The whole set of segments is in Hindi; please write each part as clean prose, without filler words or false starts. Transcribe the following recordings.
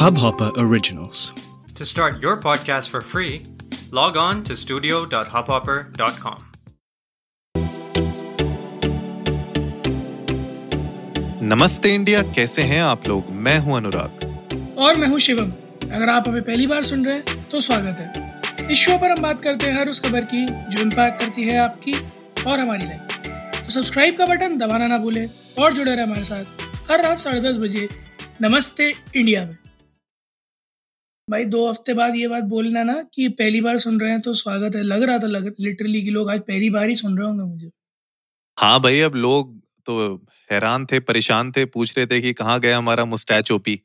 Hubhopper originals. To start your podcast for free, log on to studio.hubhopper.com. नमस्ते इंडिया, कैसे हैं आप लोग? मैं हूं अनुराग और मैं हूं शिवम। अगर आप हमें पहली बार सुन रहे हैं तो स्वागत है। इस शो पर हम बात करते हैं हर उस खबर की जो इम्पैक्ट करती है आपकी और हमारी लाइफ। तो सब्सक्राइब का बटन दबाना ना भूलें और जुड़े रहे हमारे साथ हर रात 10:30 बजे नमस्ते इंडिया में। भाई 2 हफ्ते बाद ये बात बोलना ना कि पहली बार सुन रहे हैं तो स्वागत है, लग रहा था लिटरली कि लोग आज पहली बार ही सुन रहे होंगे मुझे। हाँ भाई, अब लोग तो हैरान थे, परेशान थे, पूछ रहे थे कि कहाँ गया हमारा मुस्टैच ओपी।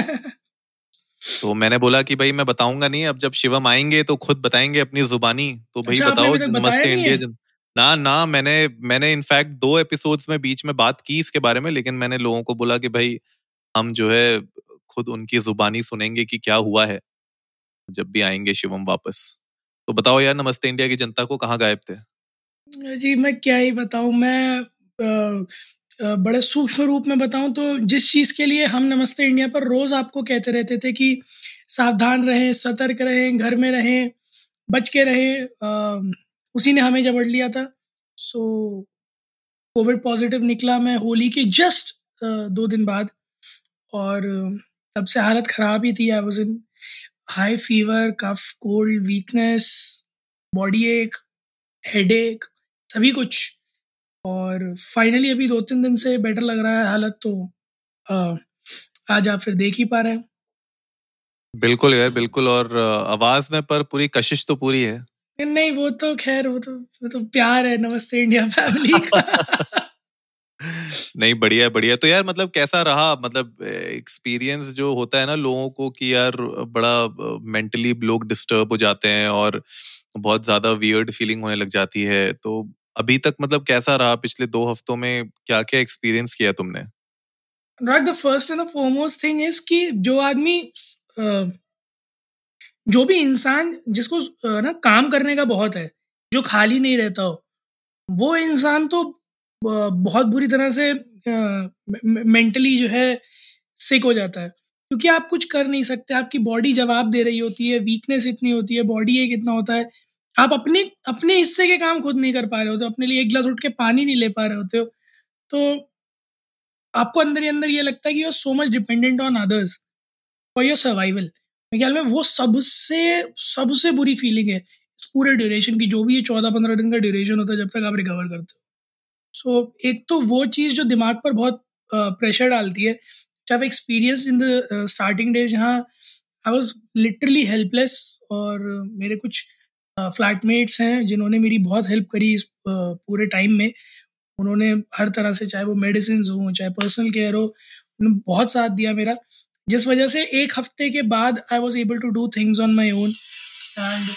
तो मैंने बोला कि भाई मैं बताऊंगा नहीं, अब जब शिवम आएंगे तो खुद बताएंगे अपनी जुबानी। तो भाई बताओ नमस्ते इंडिया। ना मैंने इनफैक्ट 2 एपिसोड्स में बीच में बात की इसके बारे में, लेकिन मैंने लोगों को बोला कि भाई हम जो है खुद उनकी जुबानी सुनेंगे कि क्या हुआ है जब भी आएंगे शिवम वापस। तो बताओ यार, नमस्ते इंडिया की जनता को कहाँ गायब थे? जी मैं क्या ही बताऊँ। मैं बड़े सूक्ष्म रूप में बताऊँ तो जिस चीज़ के लिए हम नमस्ते इंडिया पर रोज़ आपको कहते रहते थे कि सावधान रहें, सतर्क रहें, घर में रहें, बच के रहें, उसी ने हमें जबड़ लिया था। सो कोविड पॉजिटिव निकला मैं होली के जस्ट 2 दिन बाद, और तब से हालत ख़राब ही थी। I was in high fever, cough, cold, weakness, body ache, head ache, सभी कुछ। और फाइनली अभी 2-3 दिन से बेटर लग रहा है हालत, तो आज आप फिर देख ही पा रहे हैं। बिल्कुल यार, बिल्कुल। और आवाज़ में पर पूरी कशिश तो पूरी है। नहीं वो तो खैर, वो तो प्यार है नमस्ते इंडिया फैमिली का। नहीं बढ़िया बढ़िया। तो यार मतलब कैसा रहा, मतलब एक्सपीरियंस जो होता है ना लोगों को कि यार बड़ा मेंटली लोग डिस्टर्ब हो जाते हैं और बहुत ज्यादा वियर्ड फीलिंग होने लग जाती है। तो अभी तक मतलब कैसा रहा, पिछले 2 हफ्तों में क्या क्या एक्सपीरियंस किया तुमने? The first and the foremost thing is कि जो आदमी जो भी इंसान जिसको ना काम करने का बहुत है, जो खाली नहीं रहता हो, वो इंसान तो बहुत बुरी तरह से मेंटली जो है सिक हो जाता है, क्योंकि आप कुछ कर नहीं सकते। आपकी बॉडी जवाब दे रही होती है, वीकनेस इतनी होती है, बॉडी एक इतना होता है, आप अपने हिस्से के काम खुद नहीं कर पा रहे होते, अपने लिए 1 गिलास उठ के पानी नहीं ले पा रहे होते हो। तो आपको अंदर ही अंदर ये लगता है कि you are so much dependent on others for your survival. मेरे ख्याल में वो सबसे बुरी फीलिंग है इस पूरे ड्यूरेशन की, जो भी ये 14-15 दिन का ड्यूरेशन होता है जब तक आप रिकवर करते हो। सो एक तो वो चीज़ जो दिमाग पर बहुत प्रेशर डालती है। जब experience in the starting days, हाँ आई वॉज लिटरली हेल्पलेस। और मेरे कुछ फ्लैटमेट्स हैं जिन्होंने मेरी बहुत हेल्प करी इस पूरे टाइम में। उन्होंने हर तरह से, चाहे वो मेडिसिन हो, चाहे पर्सनल केयर हो, उन्होंने बहुत साथ दिया मेरा, जिस वजह से 1 हफ्ते के बाद I was able to do things on my own and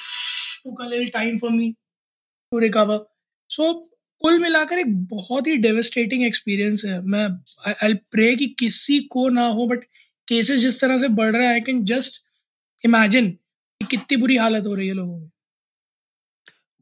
took a little time for me to recover. So कुल मिलाकर एक बहुत ही डेवेस्टेटिंग एक्सपीरियंस है। मैं आई प्रे कि किसी को ना हो, बट केसेस जिस तरह से बढ़ रहे हैं, आई कैन जस्ट इमेजिन कितनी बुरी हालत हो रही है लोगों में।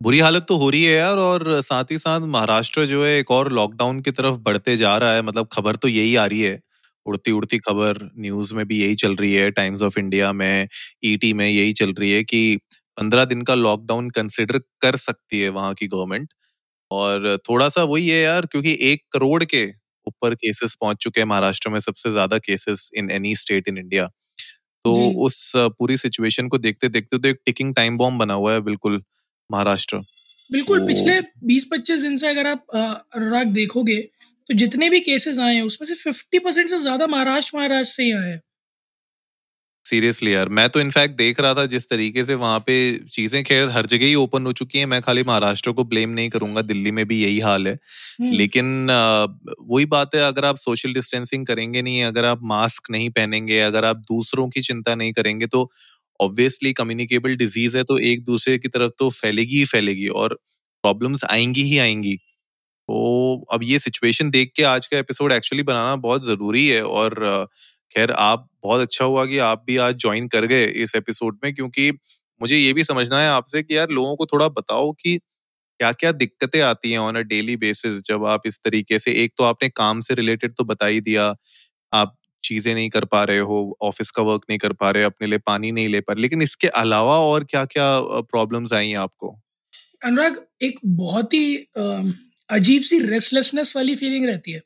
बुरी हालत तो हो रही है यार, और साथ ही साथ महाराष्ट्र जो है एक और लॉकडाउन की तरफ बढ़ते जा रहा है। मतलब खबर तो यही आ रही है, उड़ती उड़ती खबर न्यूज़ में भी यही चल रही है, टाइम्स ऑफ इंडिया में, ET में यही चल रही है कि 15 दिन का लॉकडाउन कंसिडर कर सकती है वहाँ की गवर्नमेंट। और थोड़ा सा वही है यार, क्योंकि 1 करोड़ के ऊपर केसेस पहुंच चुके हैं महाराष्ट्र में, सबसे ज्यादा cases in any state in India. तो उस पूरी सिचुएशन को देखते देखते तो एक टिकिंग टाइम बॉम्ब बना हुआ है बिल्कुल महाराष्ट्र। बिल्कुल, पिछले 20-25 दिन से अगर आप अनुराग देखोगे तो जितने भी केसेस आए हैं उसमें से 50% से ज्यादा महाराष्ट्र से ही आए हैं। सीरियसली यार, मैं तो इनफैक्ट देख रहा था जिस तरीके से वहाँ पे चीजें, खैर हर जगह ही ओपन हो चुकी हैं, मैं खाली महाराष्ट्र को ब्लेम नहीं करूंगा, दिल्ली में भी यही हाल है। लेकिन वही बात है, अगर आप सोशल डिस्टेंसिंग करेंगे नहीं, अगर आप मास्क नहीं पहनेंगे, अगर आप दूसरों की चिंता नहीं करेंगे, तो ऑब्वियसली कम्युनिकेबल डिजीज है, तो एक दूसरे की तरफ तो फैलेगी ही फैलेगी और प्रॉब्लम्स आएंगी ही आएंगी। तो अब ये सिचुएशन देख के आज का एपिसोड एक्चुअली बनाना बहुत जरूरी है। और खैर आप, बहुत अच्छा हुआ कि आप भी आज ज्वाइन कर गए इस एपिसोड में, क्योंकि मुझे ये भी समझना है आपसे कि यार लोगों को थोड़ा बताओ कि क्या क्या दिक्कतें आती हैं ऑन अ डेली बेसिस जब आप इस तरीके से, एक तो आपने काम से रिलेटेड तो बता ही दिया, आप चीजें नहीं कर पा रहे हो, ऑफिस का वर्क नहीं कर पा रहे, अपने लिए पानी नहीं ले पा रहे, लेकिन इसके अलावा और क्या क्या प्रॉब्लम्स आई हैं आपको? अनुराग, एक बहुत ही अजीब सी रेस्टलेसनेस वाली फीलिंग रहती है,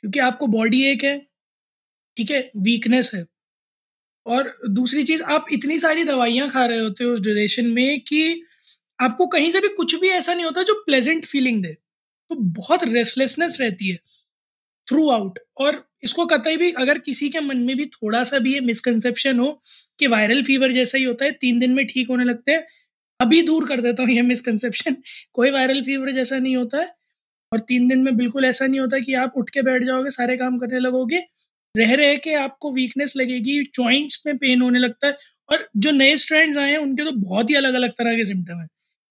क्योंकि आपको बॉडी एक है, ठीक है, वीकनेस है, और दूसरी चीज आप इतनी सारी दवाइयाँ खा रहे होते हो उस ड्यूरेशन में कि आपको कहीं से भी कुछ भी ऐसा नहीं होता जो प्लेजेंट फीलिंग दे, तो बहुत रेस्टलेसनेस रहती है थ्रू आउट। और इसको कतई भी अगर किसी के मन में भी थोड़ा सा भी ये मिसकंसेप्शन हो कि वायरल फीवर जैसा ही होता है, 3 दिन में ठीक होने लगते हैं, अभी दूर कर देता हूँ ये मिसकंसेप्शन। कोई वायरल फीवर जैसा नहीं होता है, और 3 दिन में बिल्कुल ऐसा नहीं होता कि आप उठ के बैठ जाओगे, सारे काम करने लगोगे, रह के आपको वीकनेस लगेगी, जॉइंट्स में पेन होने लगता है। और जो नए स्ट्रैंड्स आए हैं उनके तो बहुत ही अलग अलग तरह के सिम्टम हैं।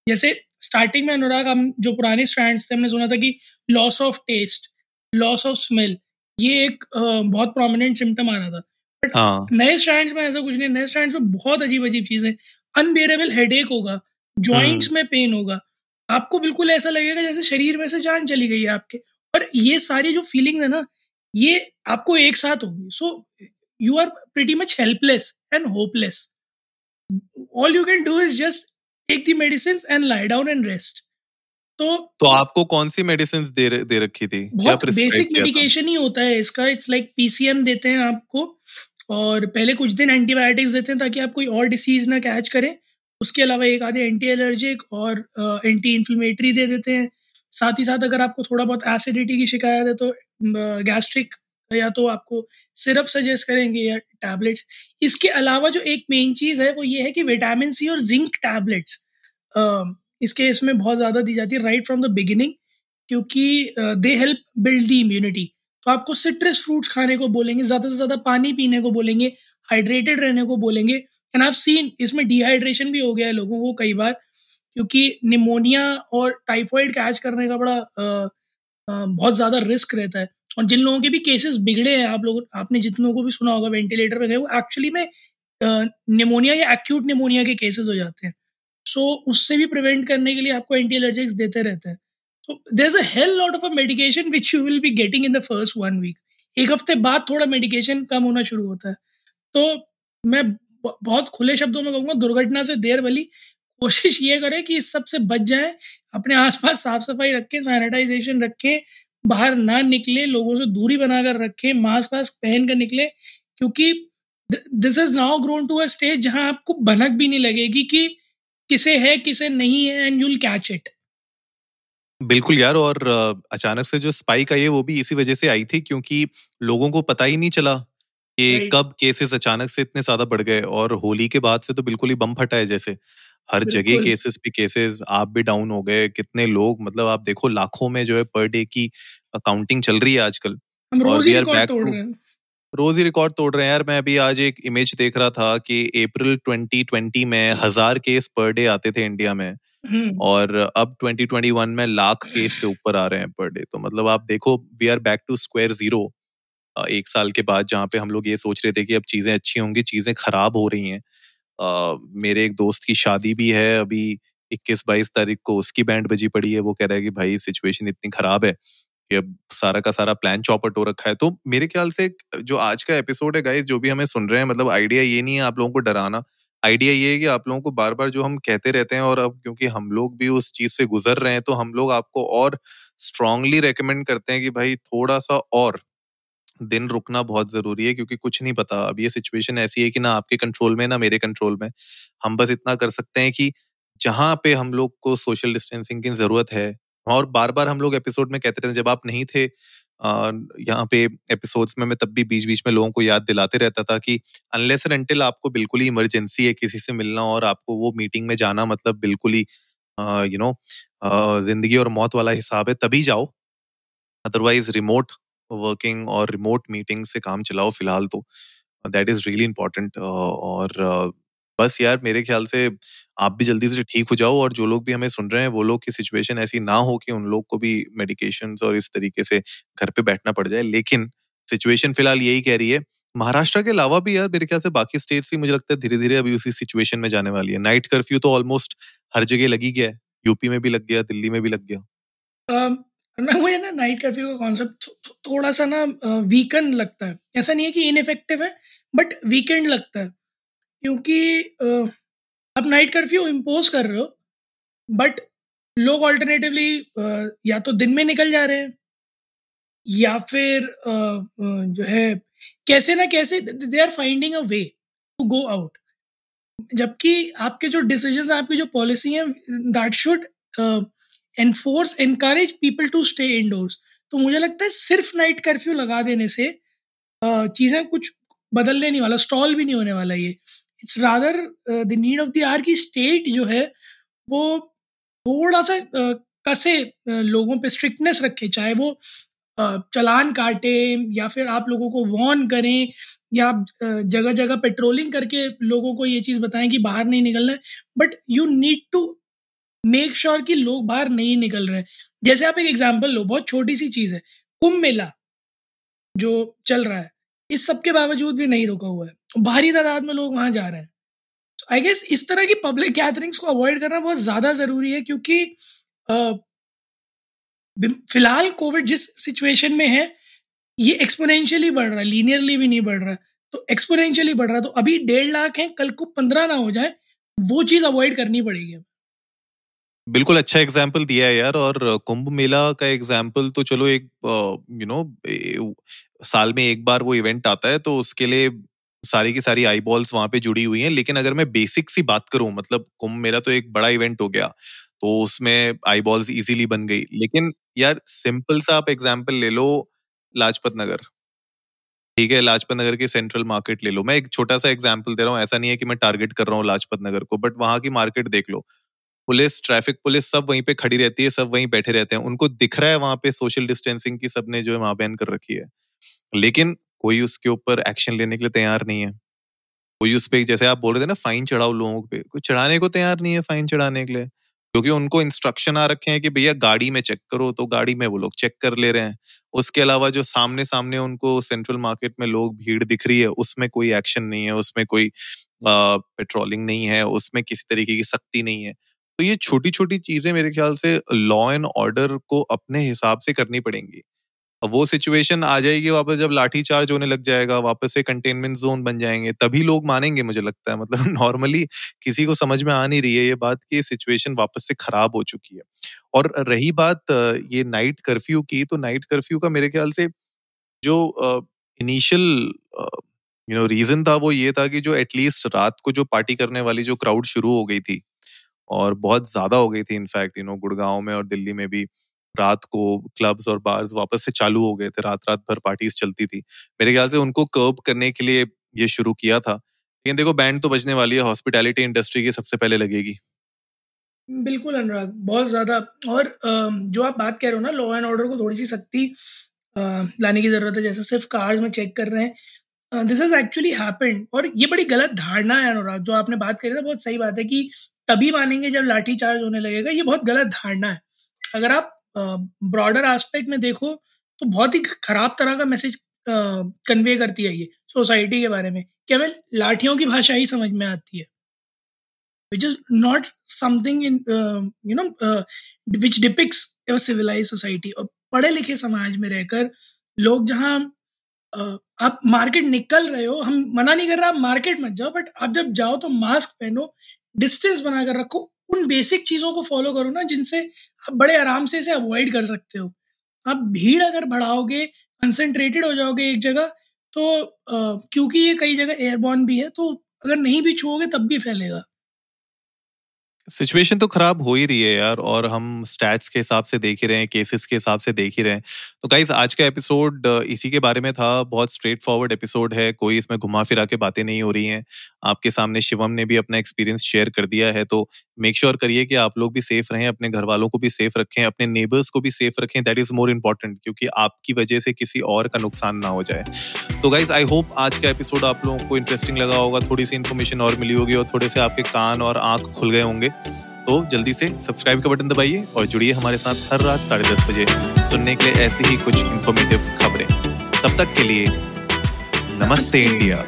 जैसे स्टार्टिंग में अनुराग, हम जो पुराने स्ट्रैंड्स थे, हमने सुना था कि loss of taste, loss of smell, ये एक बहुत प्रोमिनेंट सिम्टम आ रहा था, बट नए स्ट्रैंड्स में ऐसा कुछ नहीं। नए स्ट्रैंड्स में बहुत अजीब अजीब चीजें, अनबेरेबल हेडेक होगा, जॉइंट्स में पेन होगा, आपको बिल्कुल ऐसा लगेगा जैसे शरीर में से जान चली गई है आपके। और ये सारी जो फीलिंग है ना, ये आपको एक साथ होगी। So you are pretty much helpless and hopeless, all you can do is just take the medicines and lie down and rest. तो आपको कौन सी मेडिसिंस दे रखी थी? बहुत बेसिक मेडिकेशन ही होता है इसका, इट्स लाइक पीसीएम देते हैं आपको, और पहले कुछ दिन एंटीबायोटिक्स देते हैं ताकि आप कोई और डिसीज ना कैच करें। उसके अलावा एक आधे एंटी एलर्जिक और एंटी इन्फ्लेमेटरी दे देते हैं। साथ ही साथ अगर आपको थोड़ा बहुत एसिडिटी की शिकायत है तो गैस्ट्रिक या तो आपको सिरप सजेस्ट करेंगे या टैबलेट्स। इसके अलावा जो एक मेन चीज़ है वो ये है कि विटामिन सी और जिंक टैबलेट्स इसके इसमें बहुत ज़्यादा दी जाती है राइट फ्रॉम द बिगिनिंग, क्योंकि they help build the immunity. तो आपको सिट्रस फ्रूट्स खाने को बोलेंगे, ज़्यादा से ज़्यादा पानी पीने को बोलेंगे, हाइड्रेटेड रहने को बोलेंगे। एंड आई हैव सीन इसमें डिहाइड्रेशन भी हो गया है लोगों को कई बार, क्योंकि निमोनिया और टाइफॉइड कैच करने का बड़ा बहुत ज़्यादा रिस्क रहता है। और जिन लोगों के भी केसेस बिगड़े हैं, आपने जिन लोगों को भी सुना होगा वेंटिलेटर पे गए, वो एक्चुअली में निमोनिया या एक्यूट निमोनिया के केसेस हो जाते हैं। सो उससे भी प्रिवेंट करने के लिए आपको एंटी एलर्जिक्स देते रहते हैं। So there is a hell lot of a medication which you will be getting in the first 1 week. एक हफ्ते बाद थोड़ा मेडिकेशन कम होना शुरू होता है। तो मैं बहुत खुले शब्दों में कहूँगा, दुर्घटना से देर भली, कोशिश ये करें कि इस सब से बच जाएं। अपने आसपास साफ सफाई रखें, सैनिटाइजेशन रखें, बाहर ना निकले, लोगों से दूरी बनाकर रखें, मास्क वास्क पहन कर निकले, क्योंकि this is now grown to a stage जहां आपको भनक भी नहीं लगेगी कि किसे है किसे नहीं है, and you will catch it. बिल्कुल यार, और अचानक से जो स्पाइक आई है वो भी इसी वजह से आई थी, क्योंकि लोगों को पता ही नहीं चला कि कब केसेस अचानक से इतने ज्यादा बढ़ गए। और होली के बाद से तो बिल्कुल ही बम फटा है, जैसे हर जगह केसेस आप भी डाउन हो गए। कितने लोग, मतलब आप देखो लाखों में जो है पर डे की काउंटिंग चल रही है आजकल, हम रोज ही रिकॉर्ड तोड़ रहे हैं यार। मैं अभी आज एक इमेज देख रहा था कि अप्रैल 2020 में 1000 केस पर डे आते थे इंडिया में, और अब 2021 में लाख केस से ऊपर आ रहे हैं पर डे। तो मतलब आप देखो, we are back to square zero एक साल के बाद, जहाँ पे हम लोग ये सोच रहे थे कि अब चीजें अच्छी होंगी, चीजें खराब हो रही हैं। मेरे एक दोस्त की शादी भी है, अभी 21-22 तारीख को उसकी बैंड बजी पड़ी है। वो कह रहा है कि भाई सिचुएशन इतनी खराब है कि अब सारा का सारा प्लान चौपट हो रखा है। तो मेरे ख्याल से जो आज का एपिसोड है गाइस, जो भी हमें सुन रहे हैं, मतलब आइडिया ये नहीं है आप लोगों को डराना, आइडिया ये है कि आप लोगों को बार बार जो हम कहते रहते हैं, और अब क्योंकि हम लोग भी उस चीज से गुजर रहे हैं, तो हम लोग आपको और स्ट्रांगली रेकमेंड करते हैं कि भाई थोड़ा सा और दिन रुकना बहुत जरूरी है, क्योंकि कुछ नहीं पता। अब ये सिचुएशन ऐसी है कि ना आपके कंट्रोल में ना मेरे कंट्रोल में। हम बस इतना कर सकते हैं कि जहाँ पे हम लोग को सोशल डिस्टेंसिंग की जरूरत है, और बार बार हम लोग एपिसोड में कहते रहते हैं, जब आप नहीं थे यहाँ पे एपिसोड्स में, मैं तब भी बीच बीच में लोगों को याद दिलाते रहता था कि अनलेस एंड अनटिल आपको बिल्कुल ही इमरजेंसी है, किसी से मिलना और आपको वो मीटिंग में जाना, मतलब बिल्कुल ही यू नो जिंदगी और मौत वाला हिसाब है, तभी जाओ। अदरवाइज रिमोट वर्किंग और रिमोट मीटिंग से काम चलाओ फिलहाल। तो दैट इज रियली इम्पोर्टेंट। और बस यार, मेरे ख्याल से आप भी जल्दी से ठीक हो जाओ, और जो लोग भी हमें सुन रहे हैं वो लोग की सिचुएशन ऐसी ना हो कि उन लोग को भी मेडिकेशंस और इस तरीके से घर पे बैठना पड़ जाए। लेकिन सिचुएशन फिलहाल यही कह रही है। महाराष्ट्र के अलावा भी यार मेरे ख्याल से बाकी स्टेट्स भी मुझे लगता है धीरे धीरे अभी उसी सिचुएशन में जाने वाली है। नाइट कर्फ्यू तो ऑलमोस्ट हर जगह लगी गया है, यूपी में भी लग गया, दिल्ली में भी लग गया। ना मुझे ना नाइट कर्फ्यू का कॉन्सेप्ट थोड़ा सा ना वीकेंड लगता है। ऐसा नहीं है कि इनइफेक्टिव है, बट वीकेंड लगता है क्योंकि आप नाइट कर्फ्यू इम्पोज कर रहे हो बट लोग ऑल्टरनेटिवली या तो दिन में निकल जा रहे हैं या फिर जो है कैसे ना कैसे they are finding a way to go out, जबकि आपके जो डिसीजन आपकी जो पॉलिसी है that should enforce encourage people to stay indoors. तो मुझे लगता है सिर्फ नाइट कर्फ्यू लगा देने से चीज़ें कुछ बदलने नहीं वाला, स्टॉल भी नहीं होने वाला। ये it's rather the need of the hour की स्टेट जो है वो थोड़ा सा कसे लोगों पे स्ट्रिक्टनेस रखे, चाहे वो चलान काटे या फिर आप लोगों को वॉर्न करें या आप जगह जगह पेट्रोलिंग करके लोगों को ये चीज़ बताएं कि बाहर नहीं निकलना है, but you need to make sure कि लोग बाहर नहीं निकल रहे हैं। जैसे आप एक एग्जांपल लो, बहुत छोटी सी चीज़ है, कुंभ मेला जो चल रहा है इस सब के बावजूद भी नहीं रुका हुआ है, भारी तादाद में लोग वहाँ जा रहे हैं। आई गेस इस तरह की पब्लिक गैदरिंग्स को अवॉइड करना बहुत ज़्यादा ज़रूरी है क्योंकि फिलहाल कोविड जिस सिचुएशन में है ये एक्सपोनेंशियली बढ़ रहा है, लीनियरली भी नहीं बढ़ रहा है, तो एक्सपोनेंशियली बढ़ रहा है। तो अभी 1.5 लाख हैं, कल को 15 ना हो जाए, वो चीज़ अवॉइड करनी पड़ेगी। बिल्कुल अच्छा एग्जाम्पल दिया है यार। और कुंभ मेला का एग्जाम्पल तो चलो एक साल में एक बार वो इवेंट आता है तो उसके लिए सारी की सारी आई बॉल्स वहाँ पे जुड़ी हुई हैं, लेकिन अगर मैं बेसिक सी बात करूँ मतलब कुंभ मेला तो एक बड़ा इवेंट हो गया तो उसमें आई बॉल्स इजीली बन गई, लेकिन यार सिंपल सा आप एग्जाम्पल ले लो लाजपत नगर, ठीक है, लाजपत नगर की सेंट्रल मार्केट ले लो। मैं एक छोटा सा एग्जाम्पल दे रहा हूँ, ऐसा नहीं है कि मैं टारगेट कर रहा हूँ लाजपत नगर को, बट वहाँ की मार्केट देख लो, पुलिस, ट्रैफिक पुलिस सब वहीं पे खड़ी रहती है, सब वहीं बैठे रहते हैं, उनको दिख रहा है वहाँ पे सोशल डिस्टेंसिंग की सबने जो है वहाँ बैन कर रखी है, लेकिन कोई उसके ऊपर एक्शन लेने के लिए तैयार नहीं है, कोई उस पर जैसे आप बोल रहे थे ना फाइन चढ़ाओ लोगों पे, कोई चढ़ाने को तैयार नहीं है फाइन चढ़ाने के लिए, क्योंकि उनको इंस्ट्रक्शन आ रखे हैं कि भैया गाड़ी में चेक करो, तो गाड़ी में वो लोग चेक कर ले रहे हैं। उसके अलावा जो सामने सामने उनको सेंट्रल मार्केट में लोग भीड़ दिख रही है उसमें कोई एक्शन नहीं है, उसमें कोई पेट्रोलिंग नहीं है, उसमें किसी तरीके की सख्ती नहीं है। तो ये छोटी छोटी चीजें मेरे ख्याल से लॉ एंड ऑर्डर को अपने हिसाब से करनी पड़ेंगी। वो सिचुएशन आ जाएगी वापस जब लाठीचार्ज होने लग जाएगा, वापस से कंटेनमेंट जोन बन जाएंगे, तभी लोग मानेंगे मुझे लगता है। मतलब नॉर्मली किसी को समझ में आ नहीं रही है ये बात कि सिचुएशन वापस से खराब हो चुकी है। और रही बात ये नाइट कर्फ्यू की, तो नाइट कर्फ्यू का मेरे ख्याल से जो इनिशियल रीजन था वो ये था कि जो एटलीस्ट रात को जो पार्टी करने वाली जो क्राउड शुरू हो गई थी और बहुत ज्यादा हो गई थी, इनफैक्ट गुड़गांव में और दिल्ली में भी रात को क्लब्स और बार्स वापस से चालू हो गए थे, रात भर पार्टीज चलती थी, मेरे ख्याल से उनको कर्ब करने के लिए ये शुरू किया था। लेकिन देखो बैंड तो बजने वाली है, हॉस्पिटैलिटी इंडस्ट्री की सबसे पहले लगेगी। बिल्कुल अनुराग, बहुत ज्यादा। और जो आप बात कह रहे हो ना, लॉ एंड ऑर्डर को थोड़ी सी सख्ती लाने की जरूरत है, जैसे सिर्फ कार्स में चेक कर रहे हैं, दिस हैज एक्चुअली हैपेंड। और ये बड़ी गलत धारणा है अनुराग, जो आपने बात करी ना बहुत सही बात है कि तभी मानेंगे जब लाठीचार्ज होने लगेगा, ये बहुत गलत धारणा है। अगर आप ब्रॉडर एस्पेक्ट में देखो तो बहुत ही खराब तरह का मैसेज कन्वे करती है ये सोसाइटी के बारे में, कि हमें लाठियों की भाषा ही समझ में आती है, which is not something in which depicts a civilised society. और पढ़े लिखे समाज में रहकर लोग जहाँ आप मार्केट निकल रहे हो, हम मना नहीं कर रहा आप मार्केट मत जाओ, बट आप जब जाओ तो मास्क पहनो, डिस्टेंस बनाकर रखो, उन बेसिक चीज़ों को फॉलो करो ना जिनसे आप बड़े आराम से इसे अवॉइड कर सकते हो। आप भीड़ अगर बढ़ाओगे, कंसंट्रेटेड हो जाओगे एक जगह, तो क्योंकि ये कई जगह एयरबॉर्न भी है, तो अगर नहीं भी छुओगे तब भी फैलेगा। सिचुएशन तो खराब हो ही रही है यार, और हम स्टैट्स के हिसाब से देख ही रहे हैं, केसेस के हिसाब से देख ही रहे हैं। तो गाइस आज का एपिसोड इसी के बारे में था, बहुत स्ट्रेट फॉरवर्ड एपिसोड है, कोई इसमें घुमा फिरा के बातें नहीं हो रही हैं। आपके सामने शिवम ने भी अपना एक्सपीरियंस शेयर कर दिया है, तो मेक श्योर करिए कि आप लोग भी सेफ रहें, अपने घर वालों को भी सेफ रखें, अपने नेबर्स को भी सेफ रखें, दैट इज मोर इम्पॉर्टेंट, क्योंकि आपकी वजह से किसी और का नुकसान ना हो जाए। तो गाइज आई होप आज का एपिसोड आप लोगों को इंटरेस्टिंग लगा होगा, थोड़ी सी इन्फॉर्मेशन और मिली होगी और थोड़े से आपके कान और आंख खुल गए होंगे। तो जल्दी से सब्सक्राइब का बटन दबाइए और जुड़िए हमारे साथ हर रात 10:30 बजे सुनने के लिए ऐसी ही कुछ इंफॉर्मेटिव खबरें। तब तक के लिए नमस्ते इंडिया।